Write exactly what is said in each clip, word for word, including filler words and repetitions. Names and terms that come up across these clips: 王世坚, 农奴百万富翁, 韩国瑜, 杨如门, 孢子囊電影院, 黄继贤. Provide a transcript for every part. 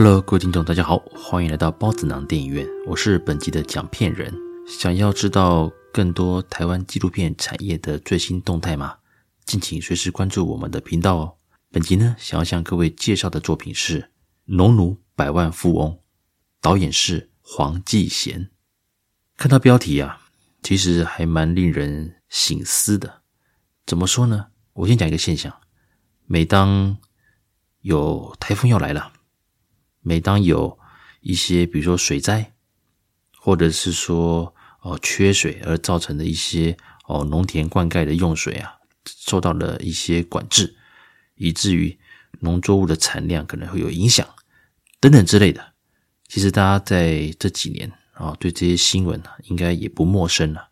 Hello， 各位听众，大家好，欢迎来到孢子囊电影院，我是本集的讲片人。想要知道更多台湾纪录片产业的最新动态吗？敬请随时关注我们的频道哦。本集呢，想要向各位介绍的作品是《农奴百万富翁》，导演是黄继贤。看到标题啊，其实还蛮令人省思的。怎么说呢？我先讲一个现象，每当有台风要来了，每当有一些比如说水灾，或者是说哦缺水而造成的一些哦农田灌溉的用水啊，受到了一些管制，以至于农作物的产量可能会有影响等等之类的。其实大家在这几年啊、哦，对这些新闻啊，应该也不陌生了。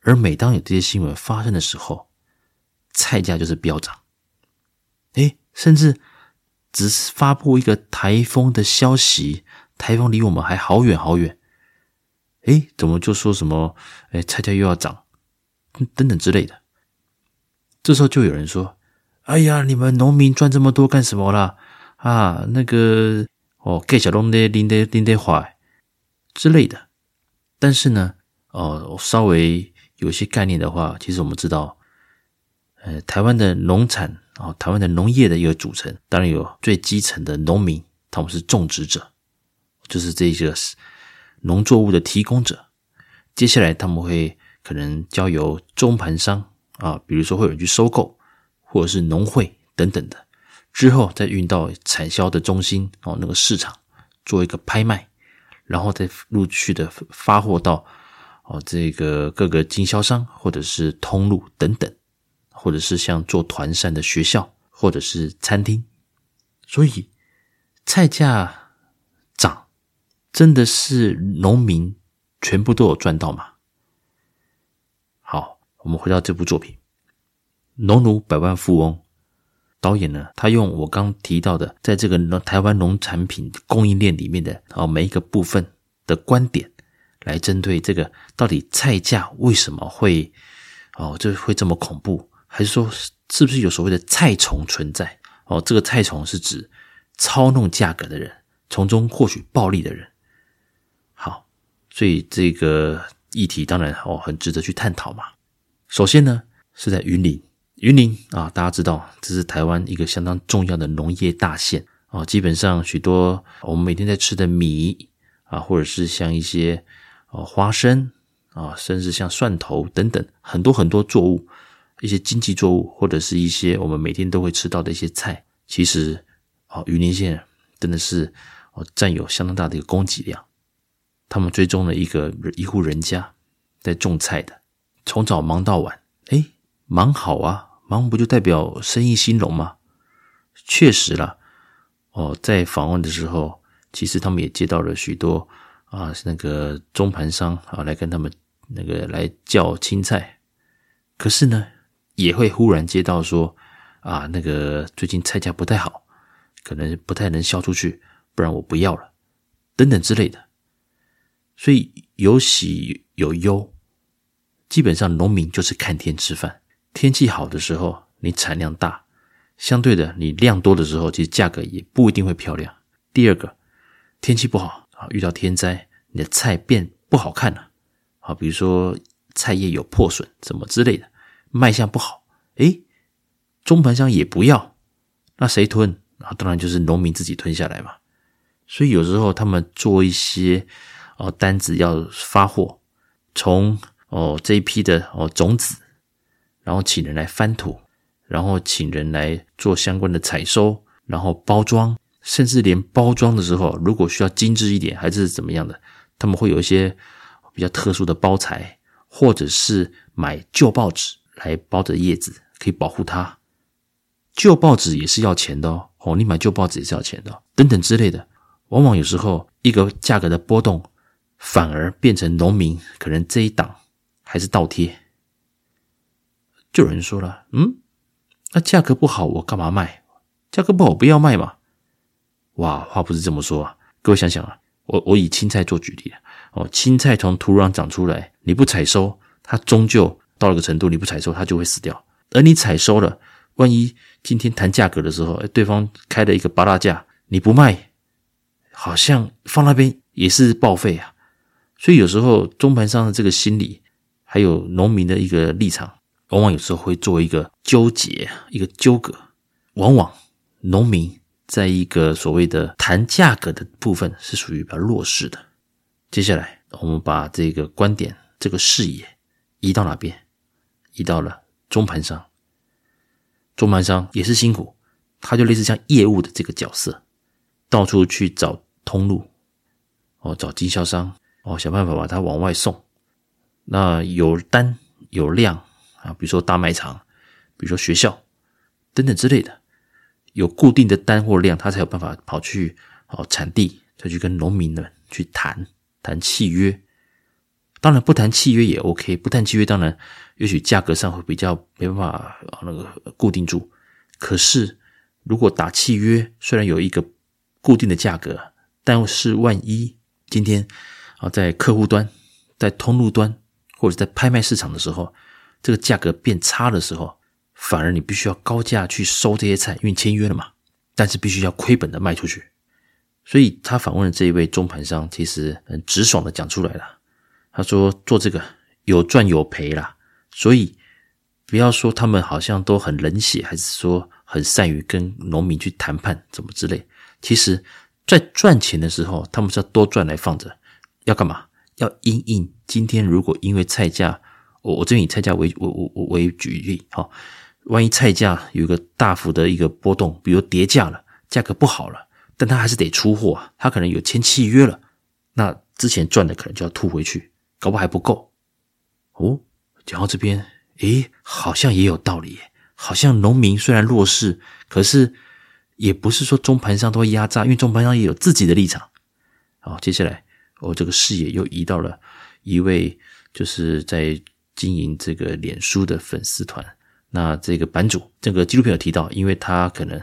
而每当有这些新闻发生的时候，菜价就是飙涨，诶，甚至只是发布一个台风的消息，台风离我们还好远好远，诶，怎么就说什么诶菜价又要涨等等之类的。这时候就有人说，哎呀，你们农民赚这么多干什么啦啊，那个哦给小农的拎的拎的话之类的。但是呢哦稍微有些概念的话，其实我们知道呃台湾的农产哦，台湾的农业的一个组成，当然有最基层的农民，他们是种植者，就是这些农作物的提供者。接下来他们会可能交由中盘商啊，比如说会有人去收购，或者是农会等等的，之后再运到产销的中心哦，那个市场做一个拍卖，然后再陆续的发货到哦这个各个经销商或者是通路等等。或者是像做团膳的学校，或者是餐厅。所以菜价涨真的是农民全部都有赚到吗？好，我们回到这部作品《农奴百万富翁》。导演呢，他用我刚提到的在这个台湾农产品供应链里面的每一个部分的观点，来针对这个到底菜价为什么会哦就会这么恐怖，还是说是不是有所谓的菜虫存在哦？这个菜虫是指操弄价格的人，从中获取暴利的人。好，所以这个议题当然哦很值得去探讨嘛。首先呢是在云林，云林啊大家知道这是台湾一个相当重要的农业大县哦，基本上许多我们每天在吃的米啊，或者是像一些哦花生啊，甚至像蒜头等等很多很多作物。一些经济作物，或者是一些我们每天都会吃到的一些菜，其实哦，云林县真的是哦占有相当大的一个供给量。他们追踪了一个一户人家在种菜的，从早忙到晚，诶，忙好啊，忙不就代表生意兴隆吗？确实啦，哦，在访问的时候，其实他们也接到了许多啊那个中盘商啊来跟他们那个来叫青菜，可是呢。也会忽然接到说啊，那个最近菜价不太好，可能不太能销出去，不然我不要了等等之类的。所以有喜有忧，基本上农民就是看天吃饭。天气好的时候你产量大，相对的你量多的时候，其实价格也不一定会漂亮。第二个，天气不好啊，遇到天灾，你的菜变不好看了啊，比如说菜叶有破损什么之类的，卖相不好，诶，中盘商也不要，那谁吞？那当然就是农民自己吞下来嘛。所以有时候他们做一些哦单子要发货，从哦这一批的哦种子，然后请人来翻土，然后请人来做相关的采收，然后包装，甚至连包装的时候，如果需要精致一点还是怎么样的，他们会有一些比较特殊的包材，或者是买旧报纸。来包着叶子可以保护它，旧报纸也是要钱的哦，哦你买旧报纸也是要钱的、哦、等等之类的。往往有时候一个价格的波动，反而变成农民可能这一档还是倒贴。就有人说了，嗯，那价格不好我干嘛卖？价格不好我不要卖嘛。哇，话不是这么说啊，各位想想啊，我我以青菜做举例哦，青菜从土壤长出来，你不采收，它终究到了个程度，你不采收它就会死掉。而你采收了，万一今天谈价格的时候，对方开了一个拔大价，你不卖，好像放那边也是报废啊。所以有时候中盘商的这个心理，还有农民的一个立场，往往有时候会做一个纠结，一个纠葛。往往农民在一个所谓的谈价格的部分是属于比较弱势的。接下来我们把这个观点，这个视野移到哪边？移到了中盘商。中盘商也是辛苦，他就类似像业务的这个角色，到处去找通路，哦，找经销商，哦，想办法把它往外送。那有单有量啊，比如说大卖场，比如说学校等等之类的，有固定的单或量，他才有办法跑去哦产地，再去跟农民们去谈谈契约。当然不谈契约也 OK， 不谈契约当然也许价格上会比较没办法那个固定住。可是如果打契约，虽然有一个固定的价格，但是万一今天在客户端、在通路端或者在拍卖市场的时候，这个价格变差的时候，反而你必须要高价去收这些菜，因为签约了嘛，但是必须要亏本的卖出去。所以他访问的这一位中盘商其实很直爽的讲出来了，他说做这个有赚有赔啦，所以不要说他们好像都很冷血，还是说很善于跟农民去谈判怎么之类。其实在赚钱的时候，他们是要多赚来放着，要干嘛？要因应今天如果因为菜价，我我这边以菜价为我我我为举例齁、哦、万一菜价有一个大幅的一个波动，比如跌价了，价格不好了，但他还是得出货啊，他可能有签契约了，那之前赚的可能就要吐回去，搞不好还不够。哦，讲到这边，诶，好像也有道理耶，好像农民虽然弱势，可是也不是说中盘商都会压榨，因为中盘商也有自己的立场。好，接下来我、哦、这个视野又移到了一位就是在经营这个脸书的粉丝团，那这个版主，这个纪录片有提到，因为他可能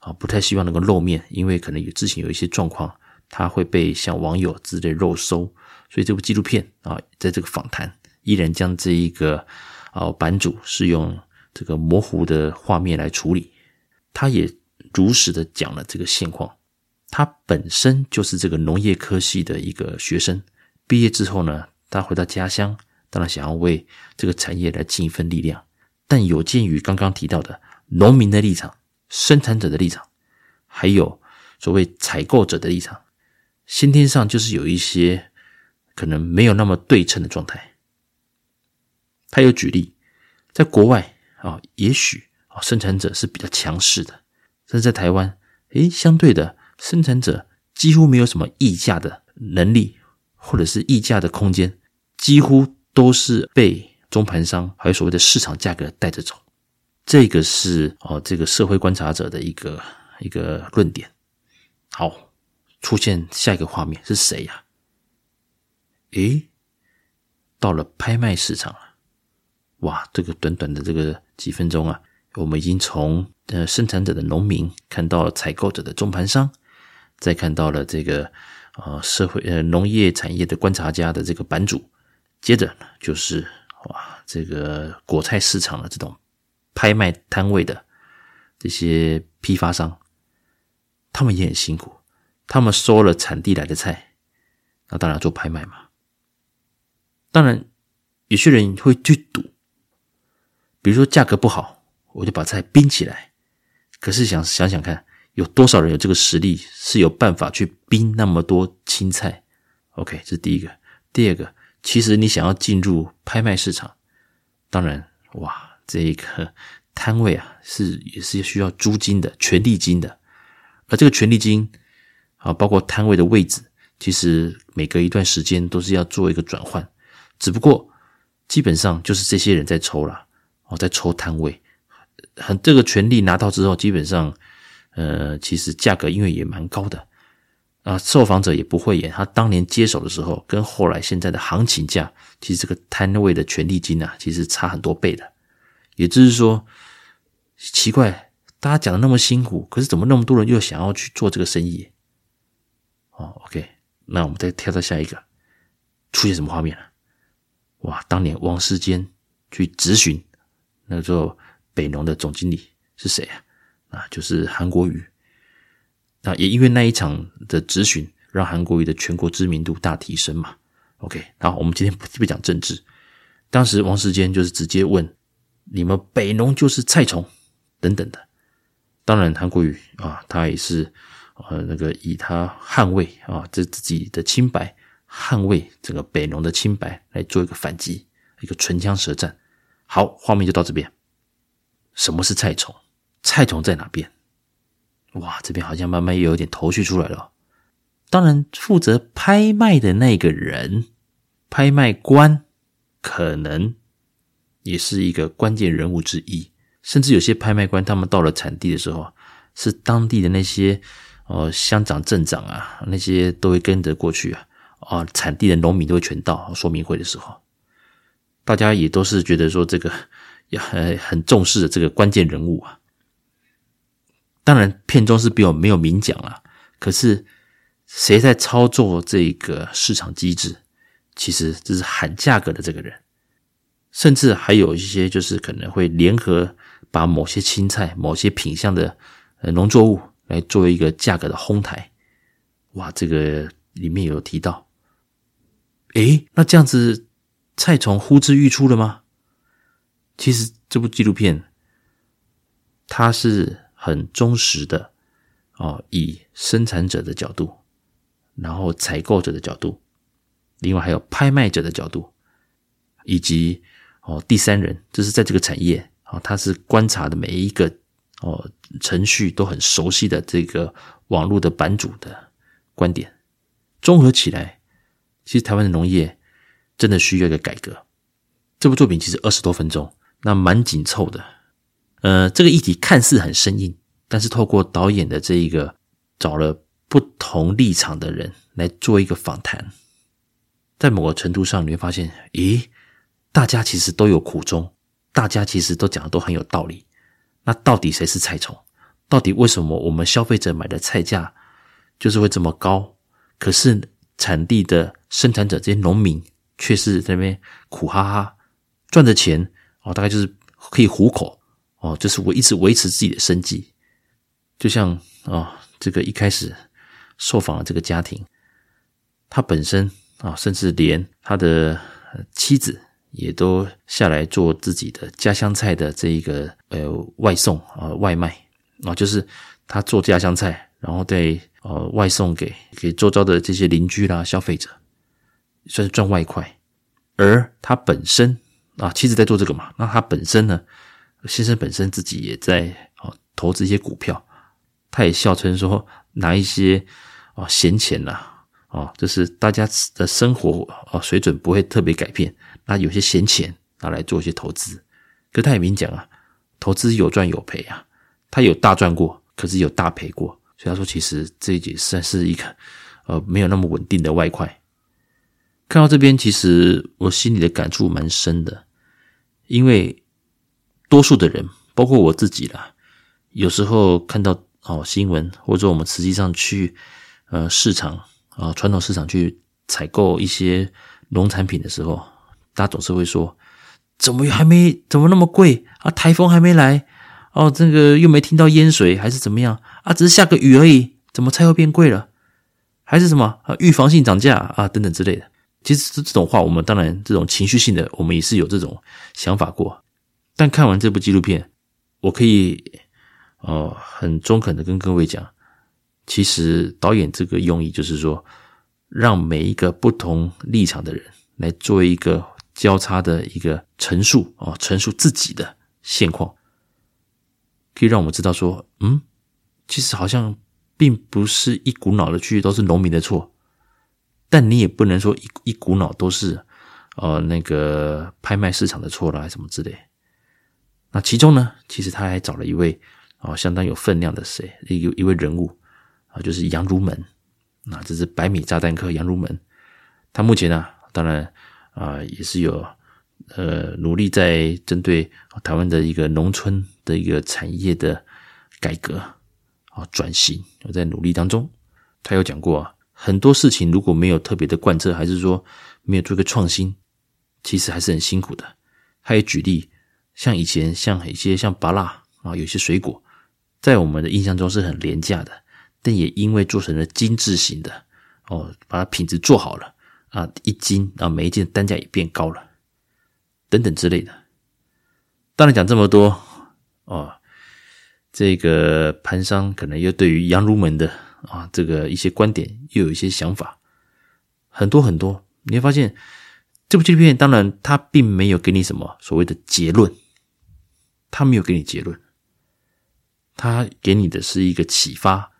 啊不太希望能够露面，因为可能有之前有一些状况，他会被像网友之类肉搜，所以这部纪录片啊，在这个访谈依然将这一个啊版主是用这个模糊的画面来处理，他也如实的讲了这个现况。他本身就是这个农业科系的一个学生，毕业之后呢，他回到家乡，当然想要为这个产业来尽一份力量。但有鉴于刚刚提到的农民的立场、生产者的立场，还有所谓采购者的立场，先天上就是有一些可能没有那么对称的状态。他有举例，在国外啊，也许啊生产者是比较强势的，但是在台湾，诶，相对的生产者几乎没有什么议价的能力，或者是议价的空间，几乎都是被中盘商还有所谓的市场价格带着走。这个是哦，这个社会观察者的一个一个论点。好，出现下一个画面是谁呀、啊？诶，到了拍卖市场了。哇，这个短短的这个几分钟啊，我们已经从呃生产者的农民看到了采购者的中盘商，再看到了这个呃社会呃农业产业的观察家的这个版主。接着就是哇，这个果菜市场的这种拍卖摊位的这些批发商，他们也很辛苦，他们收了产地来的菜，那当然要做拍卖嘛。当然，有些人会去赌，比如说价格不好，我就把菜冰起来。可是想想想看，有多少人有这个实力是有办法去冰那么多青菜 ？OK， 这是第一个。第二个，其实你想要进入拍卖市场，当然，哇，这个摊位啊，是也是需要租金的、权利金的。而这个权利金啊，包括摊位的位置，其实每隔一段时间都是要做一个转换。只不过，基本上就是这些人在抽啦，哦，在抽摊位。很这个权利拿到之后，基本上，呃，其实价格因为也蛮高的。啊，受访者也不讳言，他当年接手的时候跟后来现在的行情价，其实这个摊位的权利金啊，其实差很多倍的。也就是说，奇怪，大家讲的那么辛苦，可是怎么那么多人又想要去做这个生意？哦 ，OK， 那我们再跳到下一个，出现什么画面了、啊？哇，当年王世坚去质询那个时候北农的总经理是谁啊？啊，就是韩国瑜。那也因为那一场的质询，让韩国瑜的全国知名度大提升嘛。OK， 然后我们今天 不, 不讲政治。当时王世坚就是直接问你们北农就是菜虫等等的。当然韩国瑜啊，他也是呃那个以他捍卫啊这自己的清白，捍卫整个北农的清白来做一个反击，一个唇枪舌战。好，画面就到这边。什么是菜虫？菜虫在哪边？哇，这边好像慢慢也有点头绪出来了。当然负责拍卖的那个人，拍卖官可能也是一个关键人物之一，甚至有些拍卖官他们到了产地的时候，是当地的那些呃乡长镇长啊，那些都会跟着过去啊，啊产地的农民都会全到说明会的时候，大家也都是觉得说这个很很重视的这个关键人物啊。当然片中是没有没有明讲啊，可是谁在操作这个市场机制，其实这是喊价格的这个人，甚至还有一些就是可能会联合把某些青菜某些品项的农作物来做一个价格的哄抬。哇，这个里面有提到。诶，那这样子菜虫呼之欲出了吗？其实这部纪录片它是很忠实的、哦、以生产者的角度，然后采购者的角度，另外还有拍卖者的角度，以及、哦、第三人，就是在这个产业、哦、他是观察的每一个、哦、程序都很熟悉的这个网络的版主的观点。综合起来，其实台湾的农业真的需要一个改革。这部作品其实二十多分钟，那蛮紧凑的。呃，这个议题看似很生硬，但是透过导演的这一个找了不同立场的人来做一个访谈，在某个程度上你会发现，咦，大家其实都有苦衷，大家其实都讲的都很有道理。那到底谁是菜虫？到底为什么我们消费者买的菜价就是会这么高，可是产地的生产者这些农民却是在那边苦哈哈赚的钱、哦、大概就是可以糊口、哦、就是我一直维持自己的生计。就像、哦、这个一开始受访的这个家庭，他本身啊，甚至连他的妻子也都下来做自己的家乡菜的这一个呃外送啊、呃、外卖啊，就是他做家乡菜，然后再呃外送给给周遭的这些邻居啦消费者，算是赚外快。而他本身啊，妻子在做这个嘛，那他本身呢，先生本身自己也在啊投资一些股票，他也笑称说拿一些啊闲钱啦、啊。哦，就是大家的生活啊水准不会特别改变，那有些闲钱拿来做一些投资。可是他也明讲啊，投资有赚有赔啊，他有大赚过，可是有大赔过，所以他说其实这也算是一个呃没有那么稳定的外快。看到这边，其实我心里的感触蛮深的，因为多数的人，包括我自己啦，有时候看到哦新闻，或者我们实际上去呃市场。啊，传统市场去采购一些农产品的时候，大家总是会说，怎么还没，怎么那么贵啊？台风还没来哦，这个又没听到淹水，还是怎么样啊？只是下个雨而已，怎么菜又变贵了？还是什么啊？预防性涨价啊，等等之类的。其实这种话，我们当然这种情绪性的，我们也是有这种想法过。但看完这部纪录片，我可以哦、呃，很中肯的跟各位讲。其实导演这个用意就是说，让每一个不同立场的人来做一个交叉的一个陈述、哦、陈述自己的现况，可以让我们知道说，嗯，其实好像并不是一股脑的去都是农民的错，但你也不能说 一, 一股脑都是呃那个拍卖市场的错啦什么之类。那其中呢，其实他还找了一位、哦、相当有分量的谁 一, 一位人物。啊，就是杨如门，那这是百米炸弹客杨如门，他目前呢、啊，当然啊、呃、也是有呃努力在针对台湾的一个农村的一个产业的改革啊转型，我在努力当中。他有讲过啊，很多事情如果没有特别的贯彻，还是说没有做一个创新，其实还是很辛苦的。他也举例，像以前像一些像芭乐啊，有些水果，在我们的印象中是很廉价的。但也因为做成了精致型的哦，把它品质做好了啊，一斤啊，每一件单价也变高了，等等之类的。当然讲这么多哦，这个盘商可能又对于羊儒们的啊这个一些观点又有一些想法，很多很多。你会发现这部纪录片当然它并没有给你什么所谓的结论，它没有给你结论，它给你的是一个启发，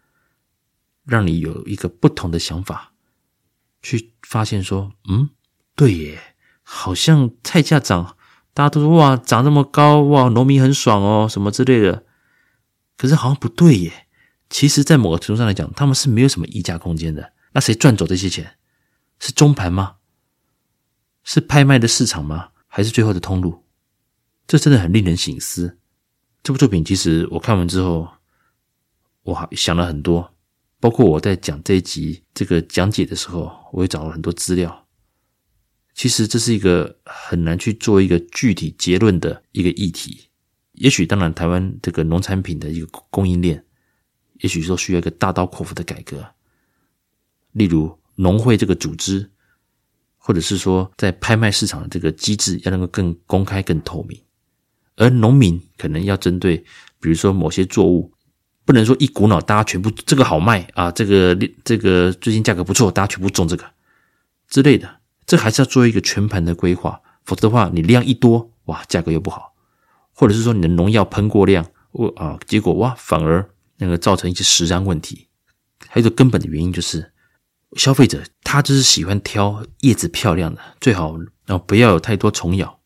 让你有一个不同的想法，去发现说，嗯，对耶，好像菜价涨，大家都说哇涨这么高，哇农民很爽哦什么之类的，可是好像不对耶。其实在某个程度上来讲，他们是没有什么溢价空间的。那谁赚走这些钱？是中盘吗？是拍卖的市场吗？还是最后的通路？这真的很令人省思。这部作品其实我看完之后，我想了很多，包括我在讲这一集这个讲解的时候，我也找了很多资料。其实这是一个很难去做一个具体结论的一个议题。也许当然台湾这个农产品的一个供应链，也许说需要一个大刀阔斧的改革，例如农会这个组织，或者是说在拍卖市场的这个机制要能够更公开更透明。而农民可能要针对比如说某些作物，不能说一股脑大家全部这个好卖啊，这个这个最近价格不错，大家全部种这个之类的，这还是要做一个全盘的规划，否则的话你量一多，哇价格又不好，或者是说你的农药喷过量啊，结果哇反而那个造成一些食安问题。还有一个根本的原因就是消费者他就是喜欢挑叶子漂亮的，最好然后不要有太多虫咬，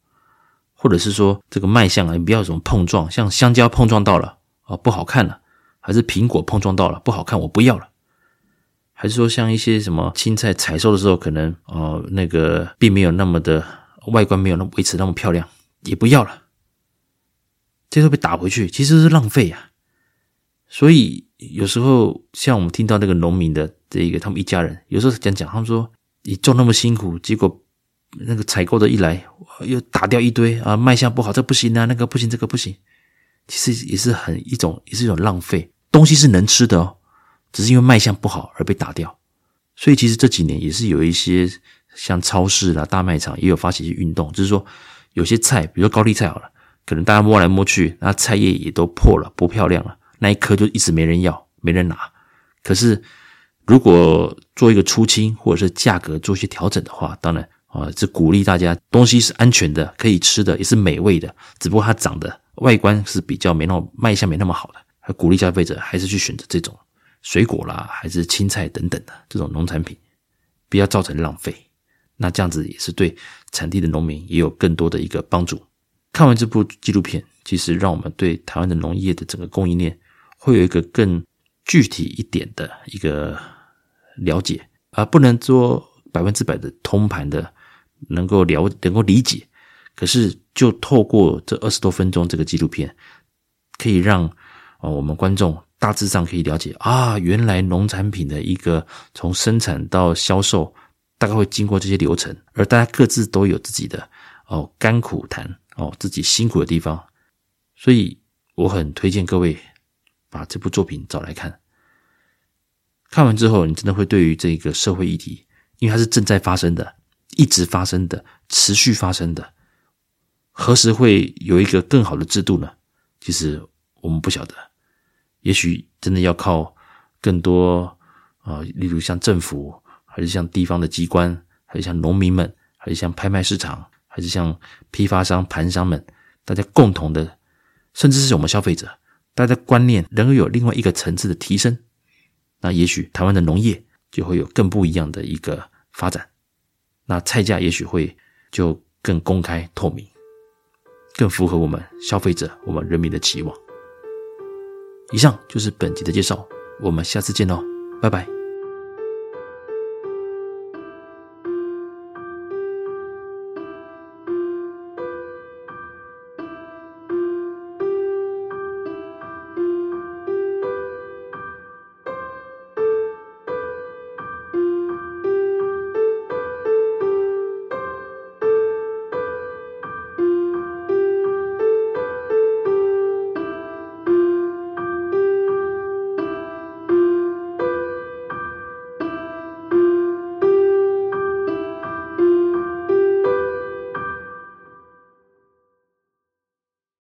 或者是说这个卖相啊，不要有什么碰撞，像香蕉碰撞到了啊不好看了，还是苹果碰撞到了不好看我不要了，还是说像一些什么青菜采收的时候可能哦、呃、那个并没有那么的外观没有那么维持那么漂亮也不要了，这都被打回去，其实是浪费啊。所以有时候像我们听到那个农民的这一个他们一家人，有时候讲讲他们说你种那么辛苦，结果那个采购的一来又打掉一堆啊，卖相不好，这不行啊，那个不行，这个不行，其实也是很一种也是一种浪费，东西是能吃的哦，只是因为卖相不好而被打掉。所以其实这几年也是有一些像超市啦、大卖场也有发起一些运动，就是说有些菜比如说高丽菜好了，可能大家摸来摸去，那菜叶也都破了不漂亮了，那一颗就一直没人要没人拿，可是如果做一个出清或者是价格做一些调整的话，当然啊，这鼓励大家东西是安全的，可以吃的，也是美味的，只不过它长得外观是比较没那么卖相没那么好的，还鼓励消费者还是去选择这种水果啦还是青菜等等的这种农产品，不要造成浪费，那这样子也是对产地的农民也有更多的一个帮助。看完这部纪录片，其实让我们对台湾的农业的整个供应链会有一个更具体一点的一个了解，而不能做百分之百的通盘的能够了能够理解，可是就透过这二十多分钟这个纪录片，可以让我们观众大致上可以了解啊，原来农产品的一个从生产到销售大概会经过这些流程，而大家各自都有自己的哦甘苦谈哦自己辛苦的地方，所以我很推荐各位把这部作品找来看，看完之后你真的会对于这个社会议题，因为它是正在发生的，一直发生的，持续发生的，何时会有一个更好的制度呢？其实我们不晓得，也许真的要靠更多啊、呃，例如像政府，还是像地方的机关，还是像农民们，还是像拍卖市场，还是像批发商盘商们，大家共同的，甚至是我们消费者，大家观念能够有另外一个层次的提升，那也许台湾的农业就会有更不一样的一个发展，那菜价也许会就更公开透明，更符合我们消费者我们人民的期望。以上就是本集的介绍，我们下次见咯，拜拜。